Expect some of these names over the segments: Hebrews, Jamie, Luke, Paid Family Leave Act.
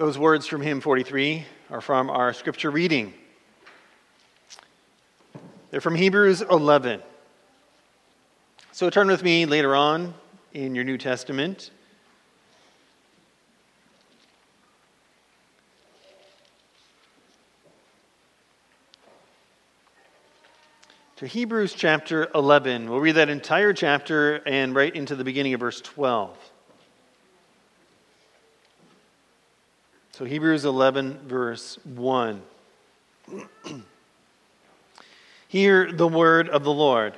Those words from hymn 43 are from our scripture reading. They're from Hebrews 11. So turn with me later on in your New Testament to Hebrews chapter 11. We'll read that entire chapter and right into the beginning of verse 12. So Hebrews 11, verse 1. Hear the word of the Lord.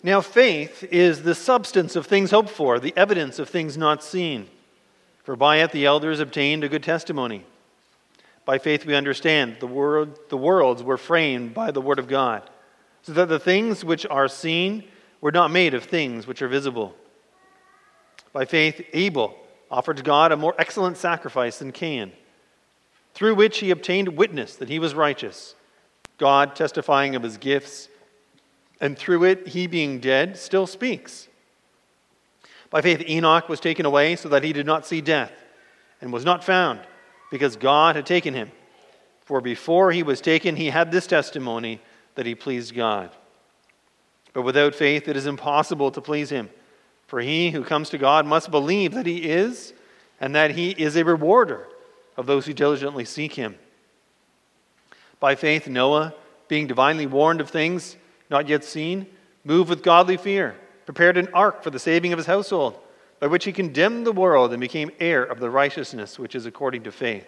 Now faith is the substance of things hoped for, the evidence of things not seen. For by it the elders obtained a good testimony. By faith we understand the worlds were framed by the word of God, so that the things which are seen were not made of things which are visible. By faith Abel offered to God a more excellent sacrifice than Cain, through which he obtained witness that he was righteous, God testifying of his gifts, and through it he, being dead, still speaks. By faith Enoch was taken away so that he did not see death, and was not found, because God had taken him. For before he was taken, he had this testimony that he pleased God. But without faith, it is impossible to please him. For he who comes to God must believe that he is, and that he is a rewarder of those who diligently seek him. By faith, Noah, being divinely warned of things not yet seen, moved with godly fear, prepared an ark for the saving of his household, by which he condemned the world and became heir of the righteousness which is according to faith.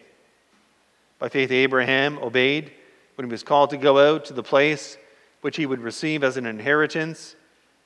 By faith Abraham obeyed when he was called to go out to the place which he would receive as an inheritance,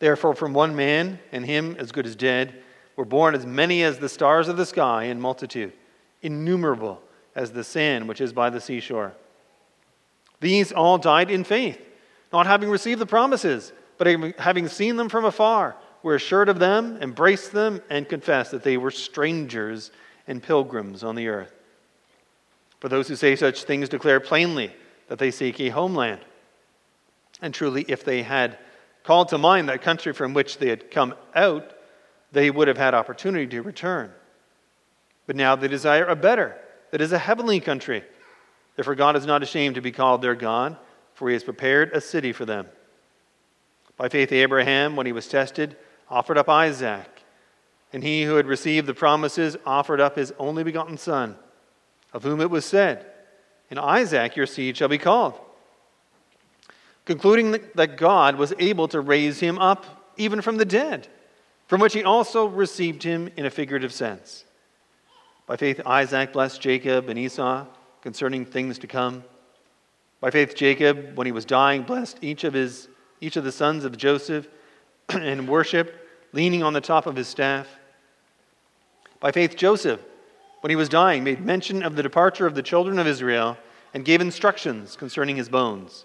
Therefore, from one man, and him as good as dead, were born as many as the stars of the sky in multitude, innumerable as the sand which is by the seashore. These all died in faith, not having received the promises, but having seen them from afar, were assured of them, embraced them, and confessed that they were strangers and pilgrims on the earth. For those who say such things declare plainly that they seek a homeland. And truly, if they had called to mind that country from which they had come out, they would have had opportunity to return. But now they desire a better, that is a heavenly country. Therefore God is not ashamed to be called their God, for he has prepared a city for them. By faith Abraham, when he was tested, offered up Isaac, and he who had received the promises offered up his only begotten son, of whom it was said, "In Isaac your seed shall be called," concluding that God was able to raise him up even from the dead, from which he also received him in a figurative sense. By faith Isaac blessed Jacob and Esau concerning things to come. By faith Jacob, when he was dying, blessed each of the sons of Joseph, and worshipped, leaning on the top of his staff. By faith Joseph, when he was dying, made mention of the departure of the children of Israel, and gave instructions concerning his bones.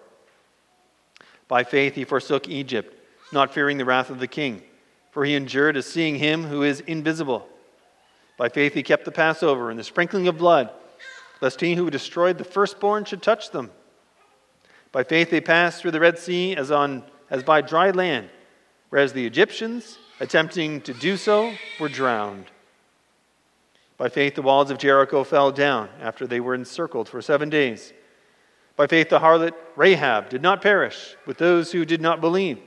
By faith he forsook Egypt, not fearing the wrath of the king, for he endured as seeing him who is invisible. By faith he kept the Passover and the sprinkling of blood, lest he who destroyed the firstborn should touch them. By faith they passed through the Red Sea as by dry land, whereas the Egyptians, attempting to do so, were drowned. By faith the walls of Jericho fell down after they were encircled for 7 days. By faith the harlot Rahab did not perish with those who did not believe,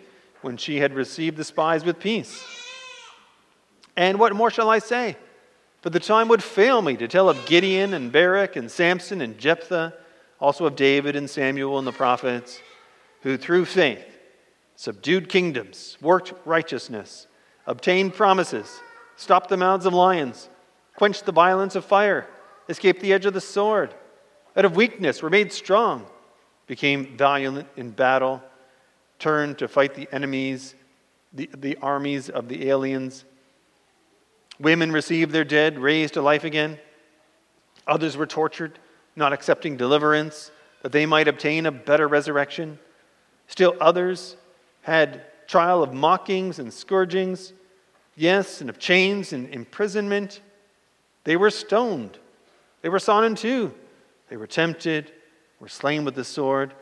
when she had received the spies with peace. And what more shall I say? But the time would fail me to tell of Gideon and Barak and Samson and Jephthah, also of David and Samuel and the prophets, who through faith subdued kingdoms, worked righteousness, obtained promises, stopped the mouths of lions, quenched the violence of fire, escaped the edge of the sword, out of weakness were made strong, became valiant in battle, turned to fight the enemies, the armies of the aliens. Women received their dead, raised to life again. Others were tortured, not accepting deliverance, that they might obtain a better resurrection. Still others had trial of mockings and scourgings, yes, and of chains and imprisonment. They were stoned. They were sawn in two. They were tempted, were slain with the sword.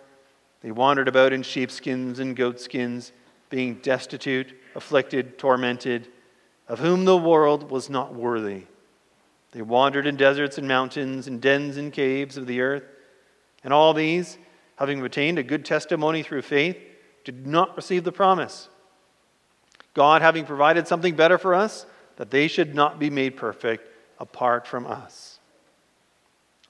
They wandered about in sheepskins and goatskins, being destitute, afflicted, tormented, of whom the world was not worthy. They wandered in deserts and mountains and dens and caves of the earth. And all these, having obtained a good testimony through faith, did not receive the promise. God, having provided something better for us, that they should not be made perfect apart from us.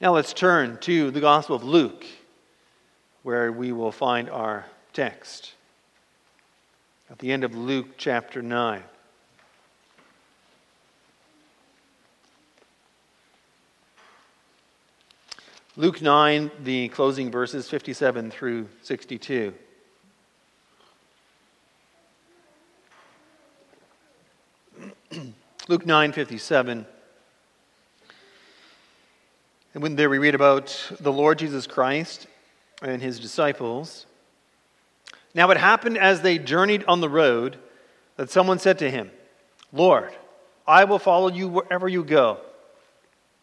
Now let's turn to the Gospel of Luke, where we will find our text. At the end of Luke chapter 9. Luke 9, the closing verses 57 through 62. Luke 9:57. And when there we read about the Lord Jesus Christ and his disciples. Now it happened as they journeyed on the road that someone said to him, "Lord, I will follow you wherever you go."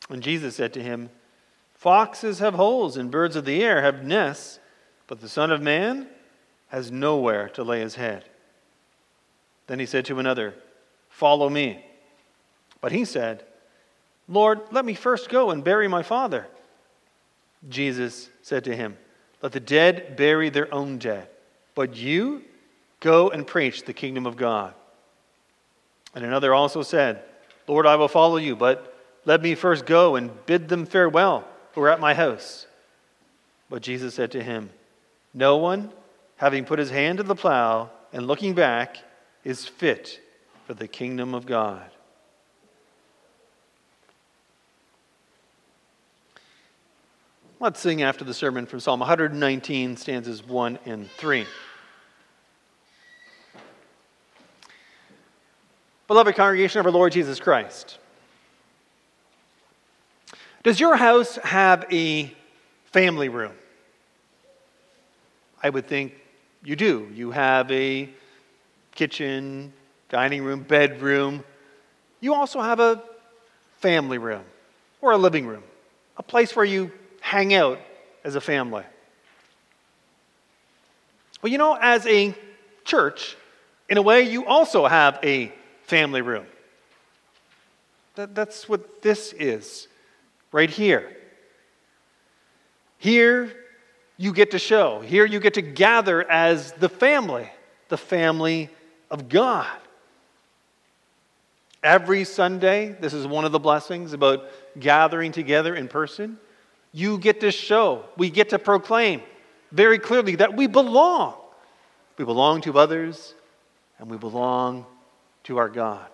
And Jesus said to him, "Foxes have holes and birds of the air have nests, but the Son of Man has nowhere to lay his head." Then he said to another, "Follow me." But he said, "Lord, let me first go and bury my father." Jesus said to him, "Let the dead bury their own dead. But you go and preach the kingdom of God." And another also said, "Lord, I will follow you, but let me first go and bid them farewell who are at my house." But Jesus said to him, "No one, having put his hand to the plow and looking back, is fit for the kingdom of God." Let's sing after the sermon from Psalm 119, stanzas 1 and 3. Beloved congregation of our Lord Jesus Christ, does your house have a family room? I would think you do. You have a kitchen, dining room, bedroom. You also have a family room or a living room, a place where you hang out as a family. Well, you know, as a church, in a way, you also have a family room. That's what this is, right here. Here, you get to show. Here, you get to gather as the family of God. Every Sunday, this is one of the blessings about gathering together in person. You get to show, we get to proclaim very clearly that we belong. We belong to others, and we belong to our God.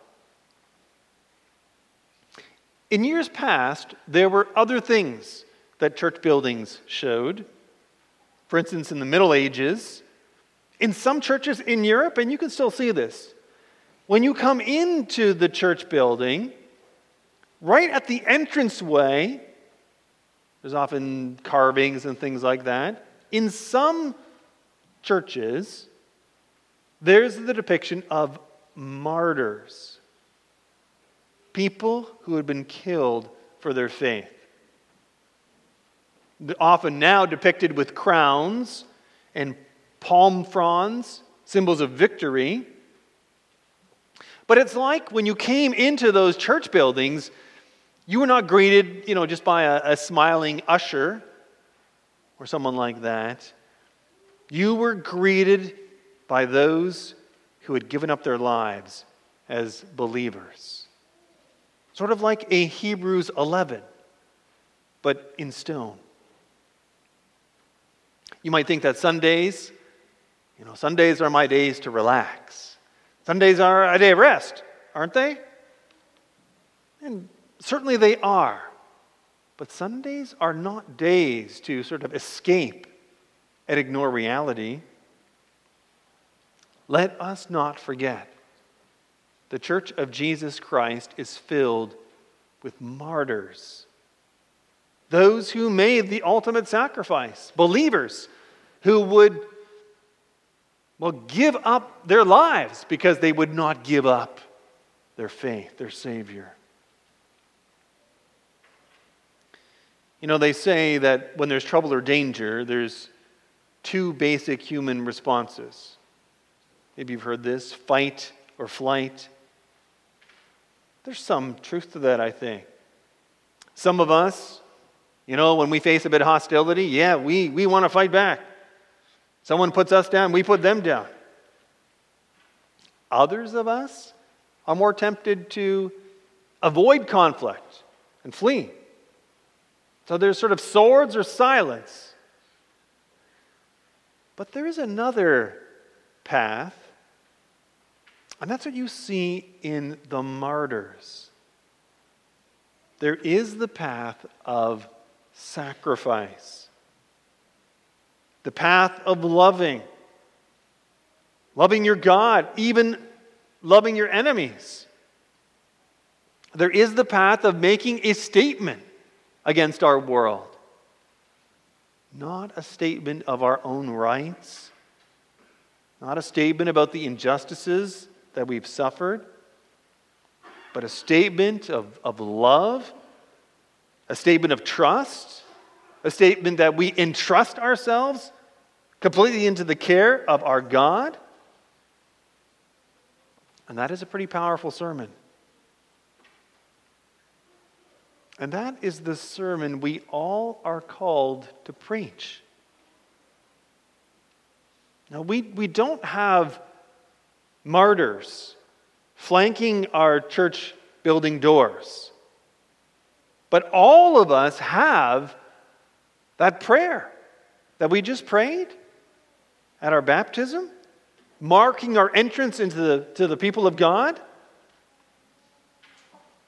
In years past, there were other things that church buildings showed. For instance, in the Middle Ages, in some churches in Europe, and you can still see this, when you come into the church building, right at the entranceway, there's often carvings and things like that. In some churches, there's the depiction of martyrs. people who had been killed for their faith. Often now depicted with crowns and palm fronds, symbols of victory. But it's like when you came into those church buildings, you were not greeted, just by a smiling usher or someone like that. You were greeted by those who had given up their lives as believers. Sort of like a Hebrews 11, but in stone. You might think that Sundays, Sundays are my days to relax. Sundays are a day of rest, aren't they? And certainly they are. But Sundays are not days to sort of escape and ignore reality. Let us not forget, the Church of Jesus Christ is filled with martyrs. Those who made the ultimate sacrifice. Believers who would give up their lives because they would not give up their faith, their Savior. They say that when there's trouble or danger, there's two basic human responses. Maybe you've heard this, fight or flight. There's some truth to that, I think. Some of us, when we face a bit of hostility, we want to fight back. Someone puts us down, we put them down. Others of us are more tempted to avoid conflict and flee. So there's sort of swords or silence. But there is another path, and that's what you see in the martyrs. There is the path of sacrifice. The path of loving. Loving your God, even loving your enemies. There is the path of making a statement against our world. Not a statement of our own rights. Not a statement about the injustices that we've suffered. But a statement of love. A statement of trust. A statement that we entrust ourselves completely into the care of our God. And that is a pretty powerful sermon. And that is the sermon we all are called to preach. Now, we don't have martyrs flanking our church building doors. But all of us have that prayer that we just prayed at our baptism, marking our entrance into to the people of God.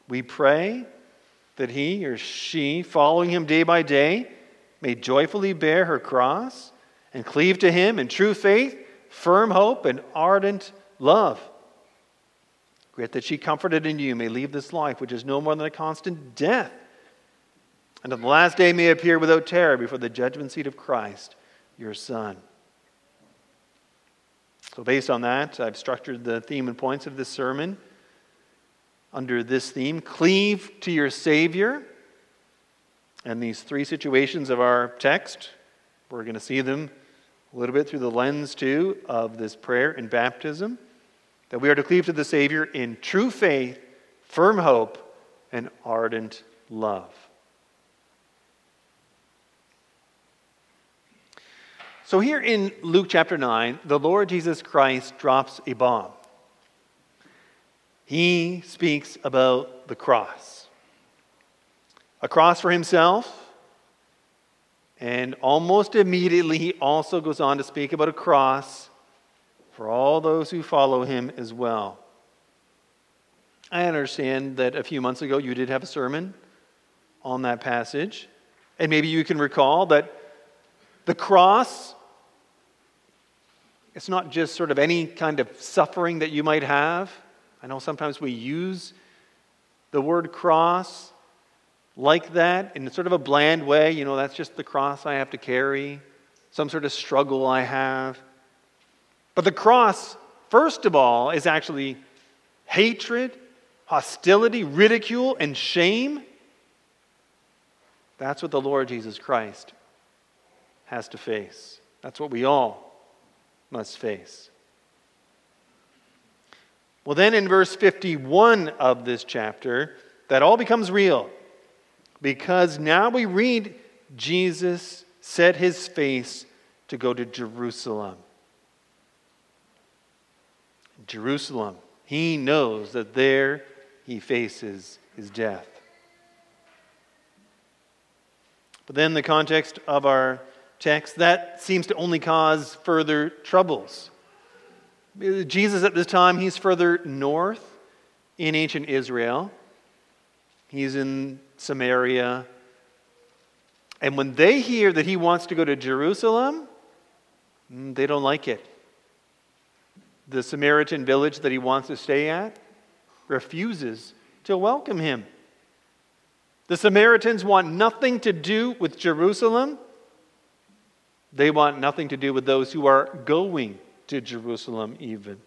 We pray that he or she, following him day by day, may joyfully bear her cross and cleave to him in true faith, firm hope, and ardent love. Grant that she, comforted in you, may leave this life, which is no more than a constant death, and on the last day may appear without terror before the judgment seat of Christ, your Son. So based on that, I've structured the theme and points of this sermon under this theme, cleave to your Savior. And these three situations of our text, we're going to see them a little bit through the lens, too, of this prayer and baptism, that we are to cleave to the Savior in true faith, firm hope, and ardent love. So here in Luke chapter 9, the Lord Jesus Christ drops a bomb. He speaks about the cross. A cross for himself, and almost immediately he also goes on to speak about a cross for all those who follow him as well. I understand that a few months ago you did have a sermon on that passage, and maybe you can recall that the cross, it's not just sort of any kind of suffering that you might have. I know sometimes we use the word cross like that in sort of a bland way. That's just the cross I have to carry, some sort of struggle I have. But the cross, first of all, is actually hatred hostility, ridicule, and shame. That's what the Lord Jesus Christ has to face. That's what we all must face. Well, then in verse 51 of this chapter, that all becomes real, because now we read Jesus set his face to go to Jerusalem. Jerusalem. He knows that there he faces his death. But then the context of our text, that seems to only cause further troubles. Jesus at this time, he's further north in ancient Israel. He's in Samaria. And when they hear that he wants to go to Jerusalem, they don't like it. The Samaritan village that he wants to stay at refuses to welcome him. The Samaritans want nothing to do with Jerusalem. They want nothing to do with those who are going to Jerusalem even.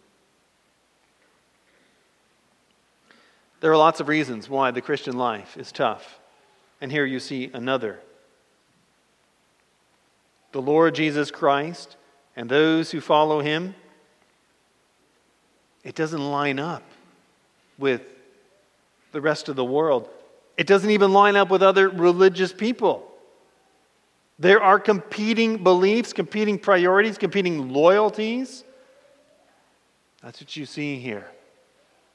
There are lots of reasons why the Christian life is tough. And here you see another. The Lord Jesus Christ and those who follow him, it doesn't line up with the rest of the world. It doesn't even line up with other religious people. There are competing beliefs, competing priorities, competing loyalties. That's what you see here.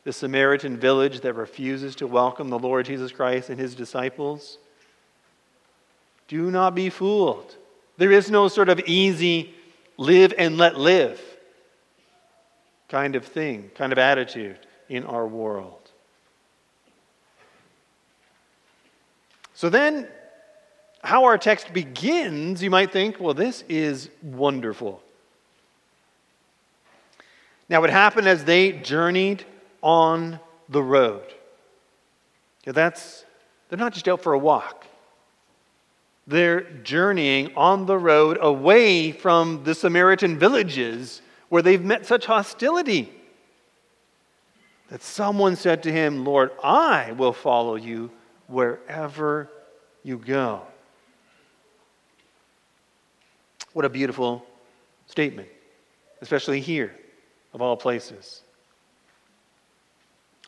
The Samaritan village that refuses to welcome the Lord Jesus Christ and his disciples. Do not be fooled. There is no sort of easy live and let live kind of thing, kind of attitude in our world. So then, how our text begins, you might think, well, this is wonderful. Now, it happened as they journeyed on the road. Now, they're not just out for a walk. They're journeying on the road away from the Samaritan villages where they've met such hostility that someone said to him, Lord, I will follow you wherever you go. What a beautiful statement, especially here, of all places.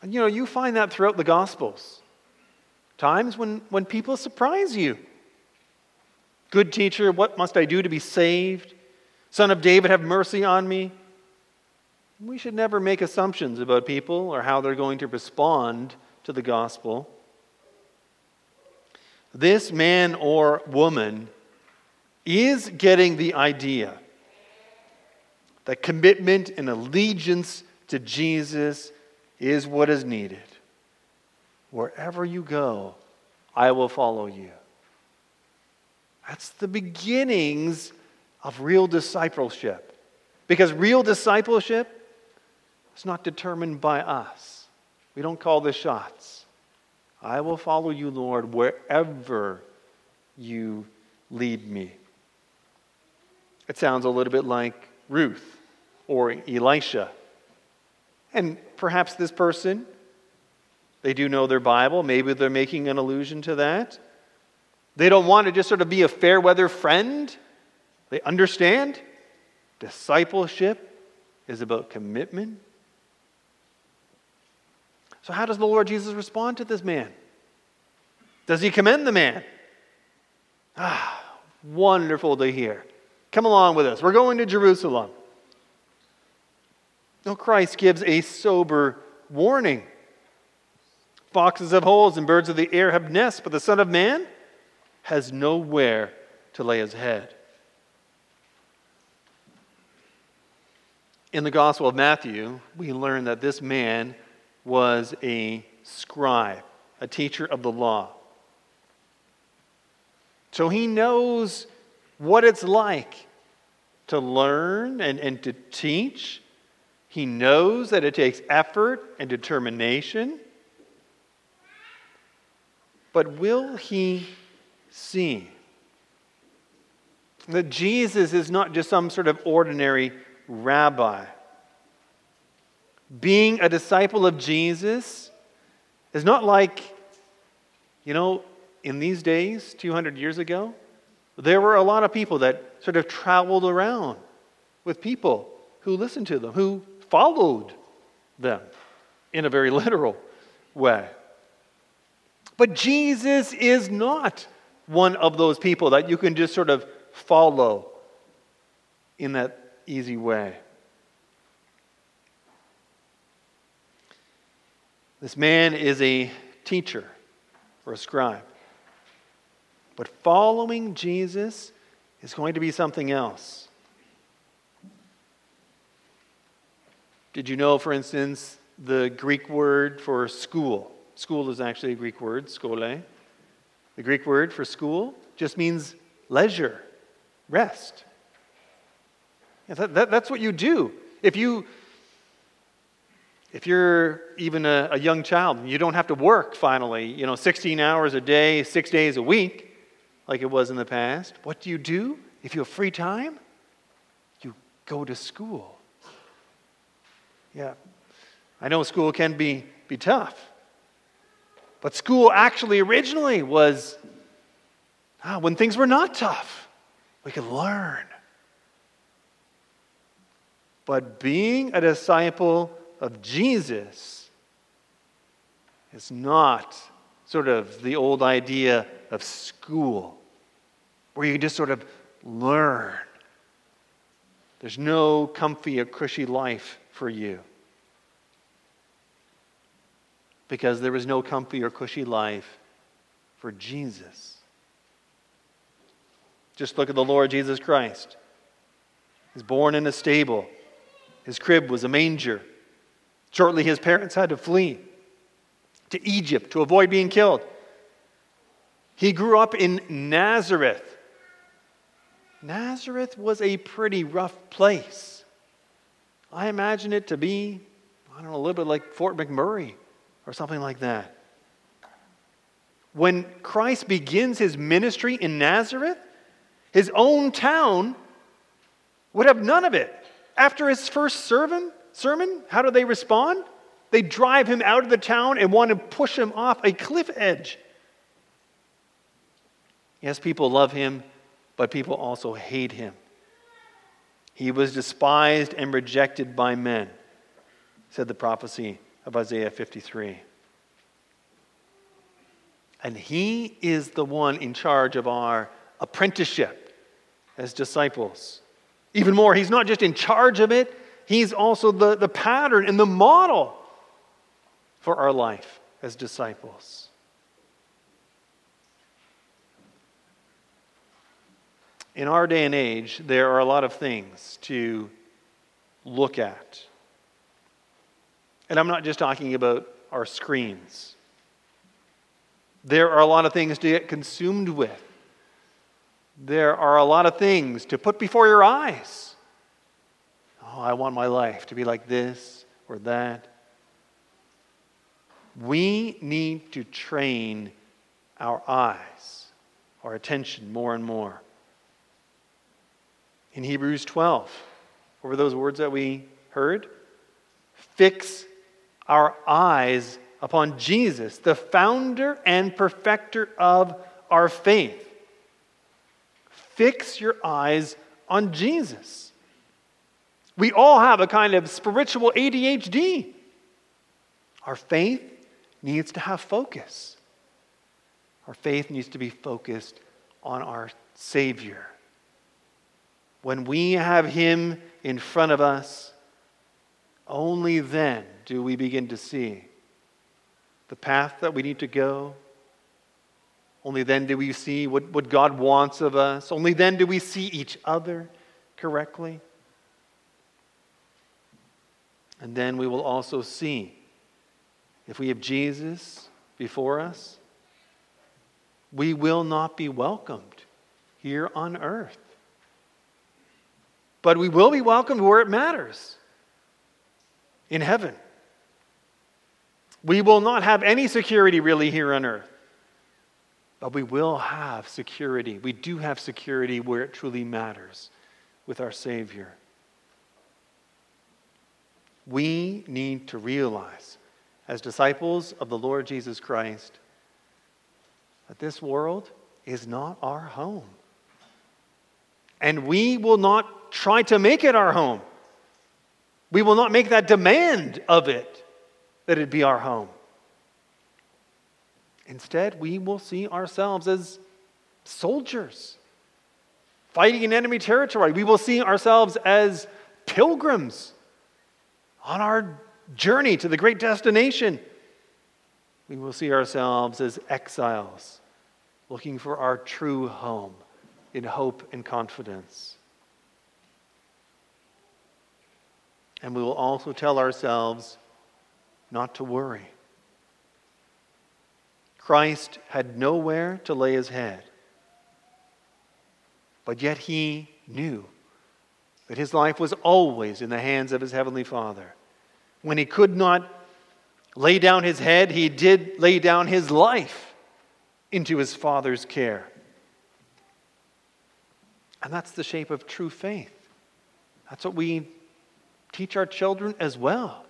And you find that throughout the Gospels. Times when people surprise you. Good teacher, what must I do to be saved? Son of David, have mercy on me. We should never make assumptions about people or how they're going to respond to the Gospel. This man or woman is getting the idea that commitment and allegiance to Jesus is what is needed. Wherever you go, I will follow you. That's the beginnings of real discipleship. Because real discipleship is not determined by us. We don't call the shots. I will follow you, Lord, wherever you lead me. It sounds a little bit like Ruth or Elisha. And perhaps this person, they do know their Bible. Maybe they're making an allusion to that. They don't want to just sort of be a fair-weather friend. They understand discipleship is about commitment. So how does the Lord Jesus respond to this man? Does he commend the man? Ah, wonderful to hear. Come along with us. We're going to Jerusalem. No, Christ gives a sober warning. Foxes have holes and birds of the air have nests, but the Son of Man has nowhere to lay his head. In the Gospel of Matthew, we learn that this man was a scribe, a teacher of the law. So he knows what it's like to learn and to teach. He knows that it takes effort and determination. But will he see that Jesus is not just some sort of ordinary rabbi? Being a disciple of Jesus It's not like, you know, in these days, 200 years ago, there were a lot of people that sort of traveled around with people who listened to them, who followed them in a very literal way. But Jesus is not one of those people that you can just sort of follow in that easy way. This man is a teacher or a scribe. But following Jesus is going to be something else. Did you know, for instance, the Greek word for school? School is actually a Greek word, skole. The Greek word for school just means leisure, rest. That's what you do. If you're even a young child, you don't have to work finally, 16 hours a day, 6 days a week, like it was in the past. What do you do if you have free time? You go to school. Yeah, I know school can be tough. But school actually originally was when things were not tough. We could learn. But being a disciple of Jesus is not sort of the old idea of school, where you just sort of learn. There's no comfy or cushy life for you. Because there is no comfy or cushy life for Jesus. Just look at the Lord Jesus Christ. He was born in a stable. His crib was a manger. Shortly, his parents had to flee to Egypt to avoid being killed. He grew up in Nazareth. Nazareth was a pretty rough place. I imagine it to be, a little bit like Fort McMurray or something like that. When Christ begins his ministry in Nazareth, his own town would have none of it. After his first sermon, how do they respond? They drive him out of the town and want to push him off a cliff edge. Yes, people love him, but people also hate him. He was despised and rejected by men, said the prophecy of Isaiah 53. And he is the one in charge of our apprenticeship as disciples. Even more, he's not just in charge of it, he's also the pattern and the model for our life as disciples. In our day and age, there are a lot of things to look at. And I'm not just talking about our screens. There are a lot of things to get consumed with. There are a lot of things to put before your eyes. Oh, I want my life to be like this or that. We need to train our eyes, our attention more and more. In Hebrews 12, what were those words that we heard? Fix our eyes upon Jesus, the founder and perfecter of our faith. Fix your eyes on Jesus. We all have a kind of spiritual ADHD. Our faith needs to have focus. Our faith needs to be focused on our Savior. When we have Him in front of us, only then do we begin to see the path that we need to go. Only then do we see what God wants of us. Only then do we see each other correctly. And then we will also see, if we have Jesus before us, we will not be welcomed here on earth. But we will be welcomed where it matters, in heaven. We will not have any security really here on earth. But we will have security. We do have security where it truly matters with our Savior. We need to realize as disciples of the Lord Jesus Christ, that this world is not our home. And we will not try to make it our home. We will not make that demand of it, that it be our home. Instead, we will see ourselves as soldiers fighting in enemy territory. We will see ourselves as pilgrims on our journey to the great destination. We will see ourselves as exiles looking for our true home in hope and confidence. And we will also tell ourselves not to worry. Christ had nowhere to lay his head, but yet he knew that his life was always in the hands of his Heavenly Father. When he could not lay down his head, he did lay down his life into his Father's care. And that's the shape of true faith. That's what we teach our children as well.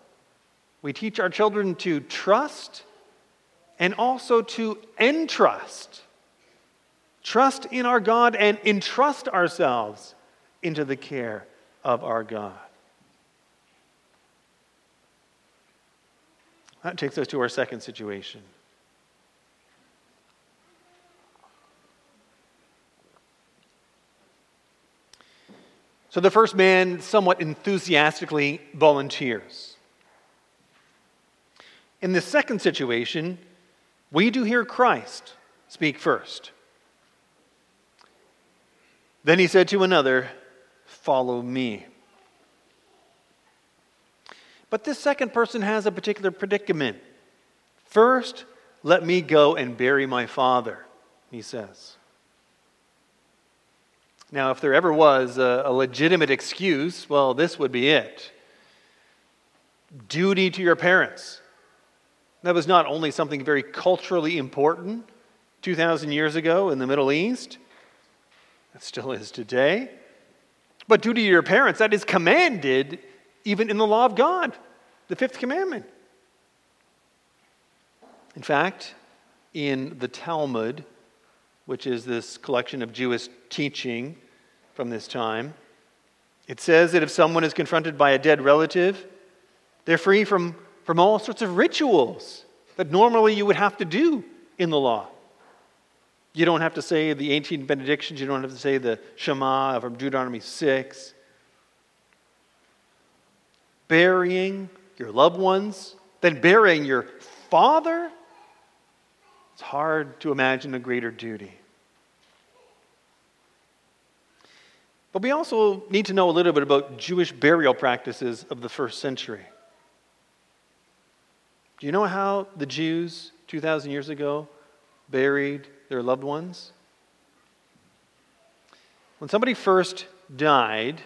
We teach our children to trust and also to entrust. Trust in our God and entrust ourselves into the care of our God. That takes us to our second situation. So the first man somewhat enthusiastically volunteers. In the second situation, we do hear Christ speak first. Then he said to another, "Follow me." But this second person has a particular predicament. "First, let me go and bury my father," he says. Now, if there ever was a legitimate excuse, well, this would be it. Duty to your parents. That was not only something very culturally important 2,000 years ago in the Middle East, it still is today, but duty to your parents, that is commanded even in the law of God, the fifth commandment. In fact, in the Talmud, which is this collection of Jewish teaching from this time, it says that if someone is confronted by a dead relative, they're free from all sorts of rituals that normally you would have to do in the law. You don't have to say the 18 benedictions, you don't have to say the Shema from Deuteronomy 6. Burying your loved ones, then burying your father? It's hard to imagine a greater duty. But we also need to know a little bit about Jewish burial practices of the first century. Do you know how the Jews 2,000 years ago buried their loved ones? When somebody first died,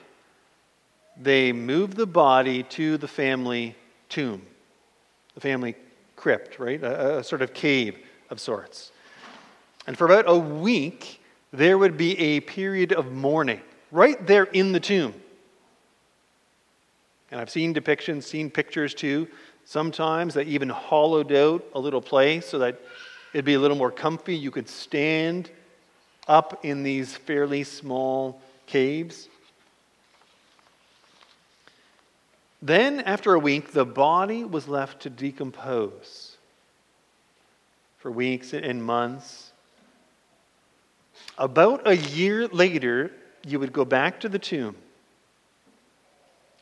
they moved the body to the family tomb, the family crypt, right? A sort of cave of sorts. And for about a week, there would be a period of mourning right there in the tomb. And I've seen depictions, seen pictures too. Sometimes they even hollowed out a little place so that it'd be a little more comfy. You could stand up in these fairly small caves. Then, after a week, the body was left to decompose. For weeks and months. About a year later, you would go back to the tomb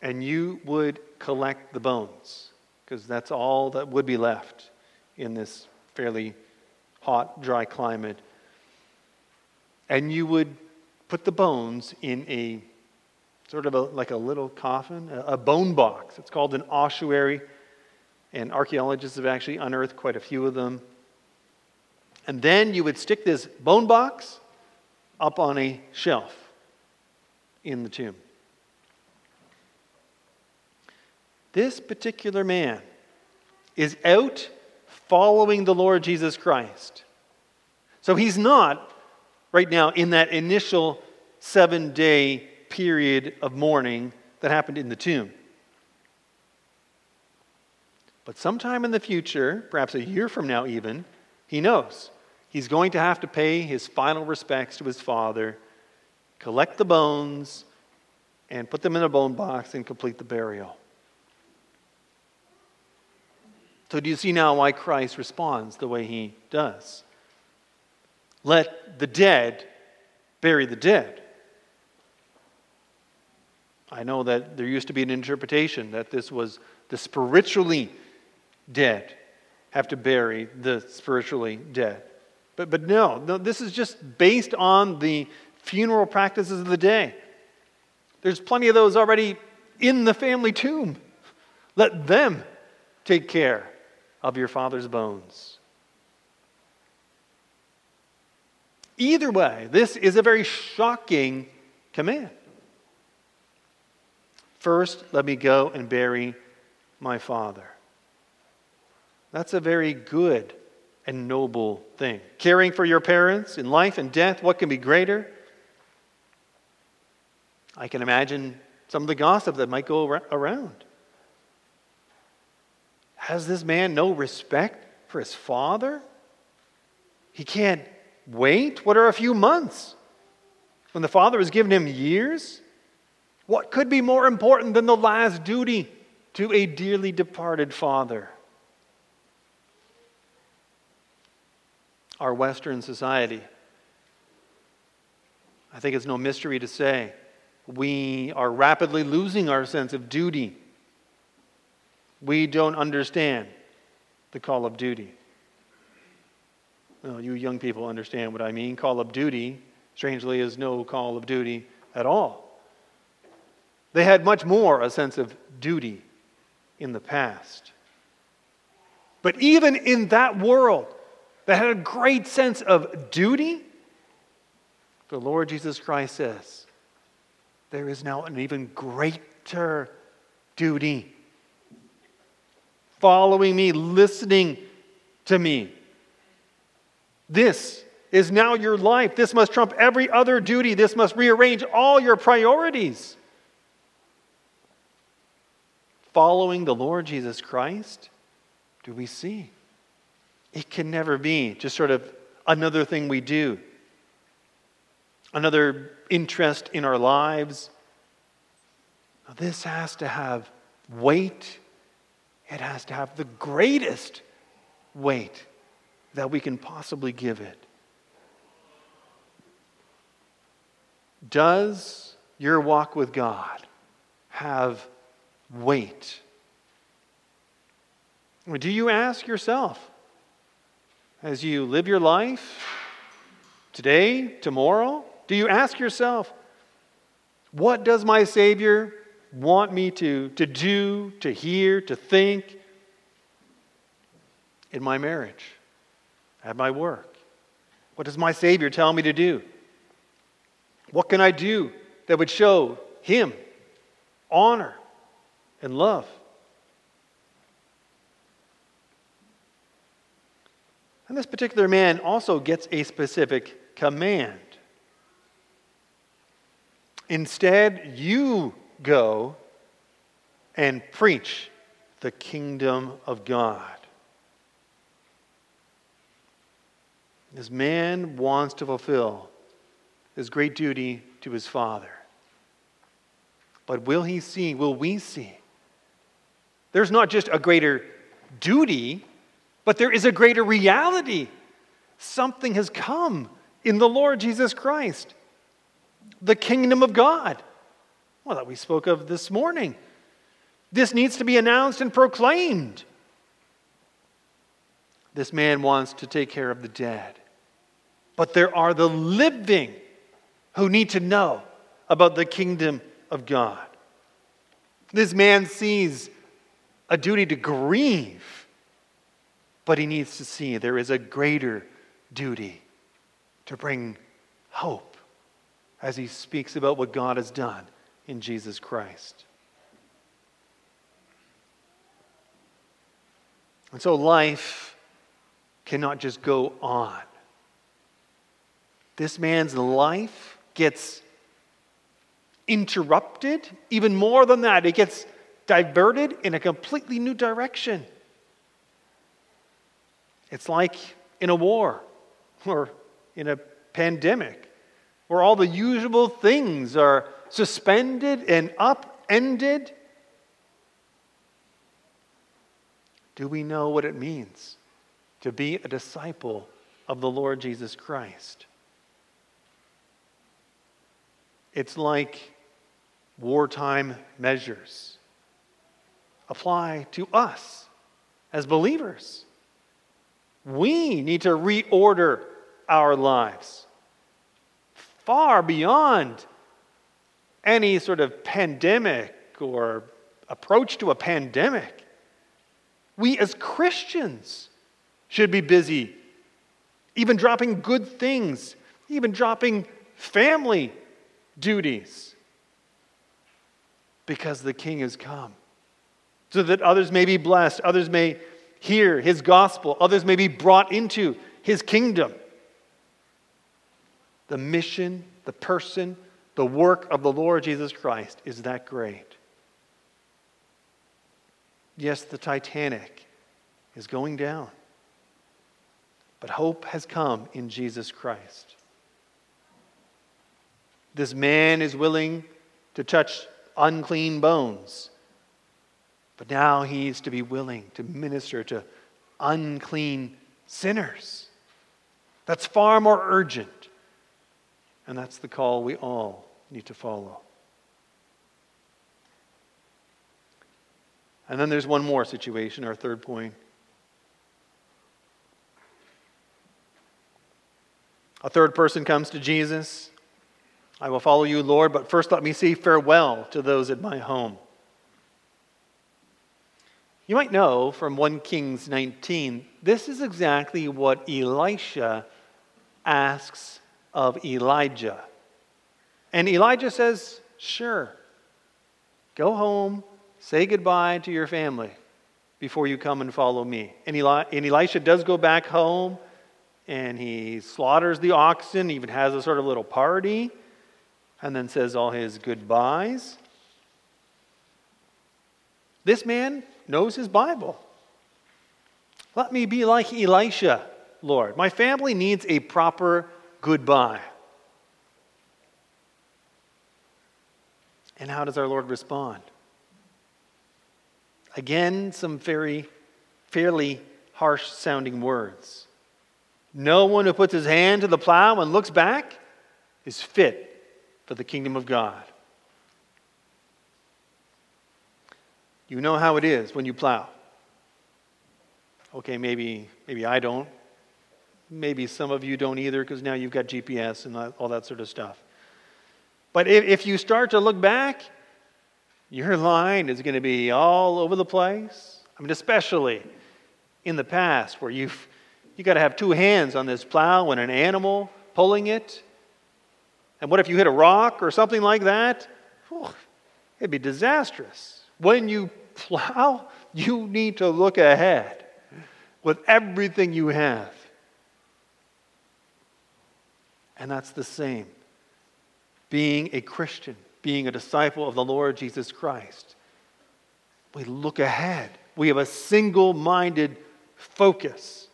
and you would collect the bones, because that's all that would be left in this fairly hot, dry climate. And you would put the bones in a sort of like a little coffin, a bone box. It's called an ossuary, and archaeologists have actually unearthed quite a few of them. And then you would stick this bone box up on a shelf in the tomb. This particular man is out following the Lord Jesus Christ. So he's not right now in that initial 7-day period of mourning that happened in the tomb. But sometime in the future, perhaps a year from now even, he knows he's going to have to pay his final respects to his father, collect the bones, and put them in a bone box and complete the burial. So do you see now why Christ responds the way he does? Let the dead bury the dead. I know that there used to be an interpretation that this was the spiritually dead have to bury the spiritually dead. But no, this is just based on the funeral practices of the day. There's plenty of those already in the family tomb. Let them take care of your father's bones. Either way, this is a very shocking command. First, let me go and bury my father. That's a very good and noble thing. Caring for your parents in life and death, what can be greater? I can imagine some of the gossip that might go around. Has this man no respect for his father? He can't wait? What are a few months? When the father has given him years? What could be more important than the last duty to a dearly departed father? Our Western society, I think it's no mystery to say, we are rapidly losing our sense of duty. We don't understand the call of duty. Well, you young people understand what I mean. Call of duty, strangely, is no call of duty at all. They had much more a sense of duty in the past. But even in that world that had a great sense of duty, the Lord Jesus Christ says, there is now an even greater duty. Following me, listening to me. This is now your life. This must trump every other duty. This must rearrange all your priorities. Following the Lord Jesus Christ, do we see? It can never be just sort of another thing we do. Another interest in our lives. Now, this has to have weight. It has to have the greatest weight that we can possibly give it. Does your walk with God have weight? Do you ask yourself, as you live your life, today, tomorrow, do you ask yourself, what does my Savior want me to do, to hear, to think in my marriage, at my work? What does my Savior tell me to do? What can I do that would show Him honor and love? And this particular man also gets a specific command. Instead, you go and preach the kingdom of God. This man wants to fulfill his great duty to his father. But will we see? There's not just a greater duty, but there is a greater reality. Something has come in the Lord Jesus Christ. The kingdom of God. Well, that we spoke of this morning. This needs to be announced and proclaimed. This man wants to take care of the dead. But there are the living who need to know about the kingdom of God. This man sees a duty to grieve, but he needs to see there is a greater duty to bring hope as he speaks about what God has done in Jesus Christ. And so life cannot just go on. This man's life gets interrupted, even more than that. It gets diverted in a completely new direction. It's like in a war or in a pandemic where all the usual things are suspended and upended. Do we know what it means to be a disciple of the Lord Jesus Christ? It's like wartime measures apply to us as believers. We need to reorder our lives far beyond any sort of pandemic or approach to a pandemic. We as Christians should be busy, even dropping good things, even dropping family duties, because the King has come, so that others may be blessed, others may hear his gospel, others may be brought into his kingdom. The mission, the person, the work of the Lord Jesus Christ is that great. Yes, the Titanic is going down, but hope has come in Jesus Christ. This man is willing to touch unclean bones, but now he's to be willing to minister to unclean sinners. That's far more urgent, and that's the call we all need to follow. And then there's one more situation, our third point. A third person comes to Jesus. I will follow you, Lord, but first let me say farewell to those at my home. You might know from 1 Kings 19, this is exactly what Elisha asks of Elijah. And Elijah says, sure, go home. Say goodbye to your family before you come and follow me. And Elisha does go back home, and he slaughters the oxen, even has a sort of little party, and then says all his goodbyes. This man knows his Bible. Let me be like Elisha, Lord. My family needs a proper goodbye. And how does our Lord respond? Again, some fairly harsh-sounding words. No one who puts his hand to the plow and looks back is fit for the kingdom of God. You know how it is when you plow. Okay, maybe I don't. Maybe some of you don't either, because now you've got GPS and all that sort of stuff. But if you start to look back, your line is going to be all over the place. I mean, especially in the past where you got to have two hands on this plow and an animal pulling it. And what if you hit a rock or something like that? Oh, it'd be disastrous. When you plow, you need to look ahead with everything you have. And that's the same. Being a Christian, being a disciple of the Lord Jesus Christ, we look ahead. We have a single-minded focus.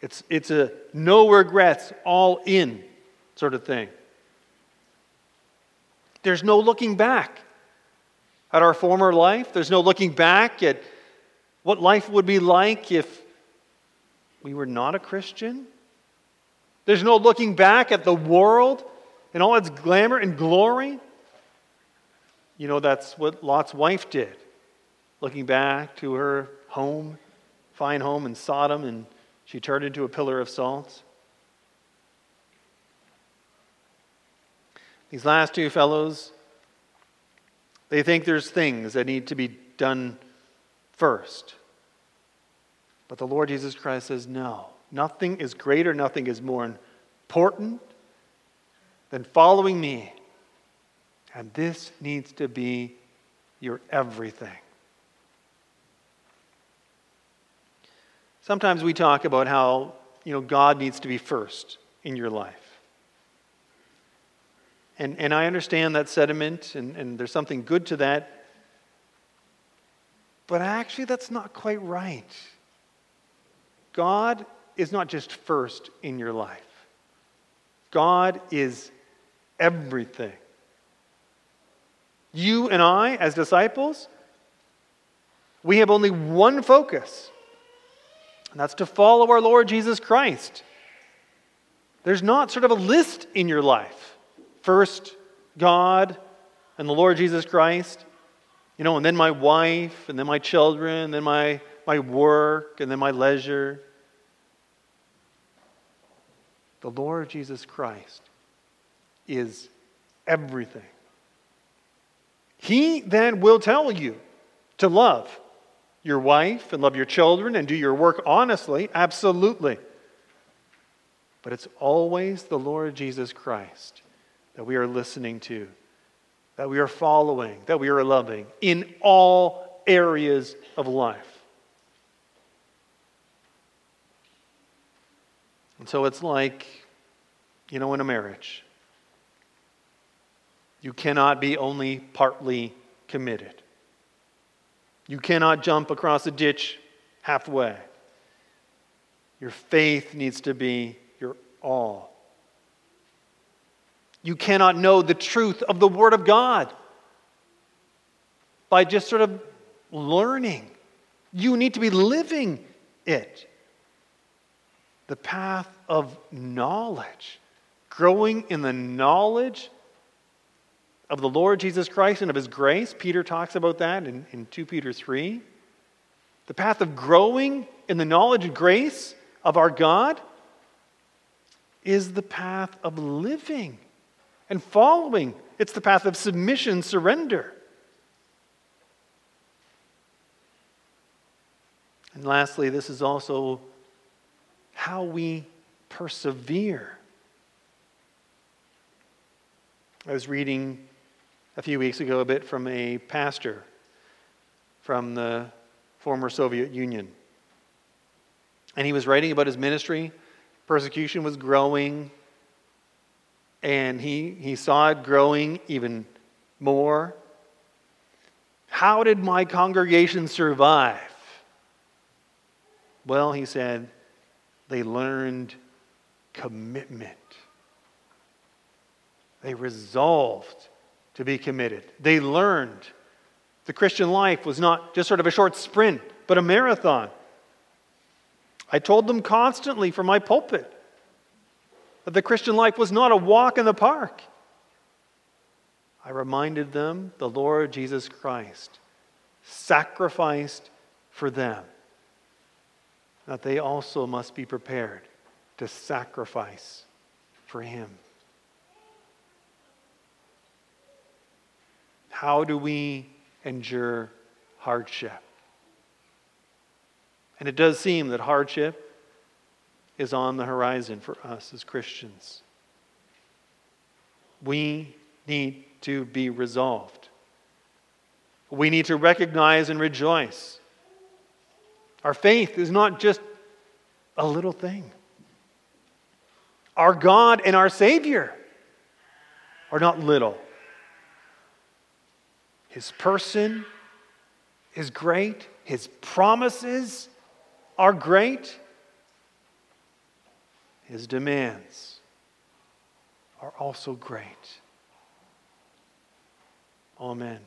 It's a no regrets, all in sort of thing. There's no looking back at our former life. There's no looking back at what life would be like if we were not a Christian. There's no looking back at the world and all its glamour and glory. You know, that's what Lot's wife did, looking back to her home, fine home in Sodom, and she turned into a pillar of salt. These last two fellows, they think there's things that need to be done first. But the Lord Jesus Christ says, no, nothing is greater, nothing is more important than following me. And this needs to be your everything. Sometimes we talk about how, God needs to be first in your life. And I understand that sentiment, and there's something good to that. But actually, that's not quite right. God is not just first in your life. God is everything. You and I, as disciples, we have only one focus, and that's to follow our Lord Jesus Christ. There's not sort of a list in your life. First, God and the Lord Jesus Christ, and then my wife, and then my children, and then my work, and then my leisure. The Lord Jesus Christ is everything. He then will tell you to love your wife and love your children and do your work honestly, absolutely. But it's always the Lord Jesus Christ that we are listening to, that we are following, that we are loving in all areas of life. And so it's like, in a marriage, you cannot be only partly committed. You cannot jump across a ditch halfway. Your faith needs to be your all. You cannot know the truth of the Word of God by just sort of learning. You need to be living it. The path of knowledge, growing in the knowledge of the Lord Jesus Christ and of His grace. Peter talks about that in 2 Peter 3. The path of growing in the knowledge and grace of our God is the path of living and following. It's the path of submission, surrender. And lastly, this is also how we persevere. I was reading a few weeks ago a bit from a pastor from the former Soviet Union. And he was writing about his ministry. Persecution was growing. And he saw it growing even more. How did my congregation survive? Well, he said, they learned commitment. They resolved to be committed. They learned the Christian life was not just sort of a short sprint, but a marathon. I told them constantly from my pulpit that the Christian life was not a walk in the park. I reminded them the Lord Jesus Christ sacrificed for them, that they also must be prepared to sacrifice for Him. How do we endure hardship? And it does seem that hardship is on the horizon for us as Christians. We need to be resolved. We need to recognize and rejoice. Our faith is not just a little thing. Our God and our Savior are not little. His person is great. His promises are great. His demands are also great. Amen.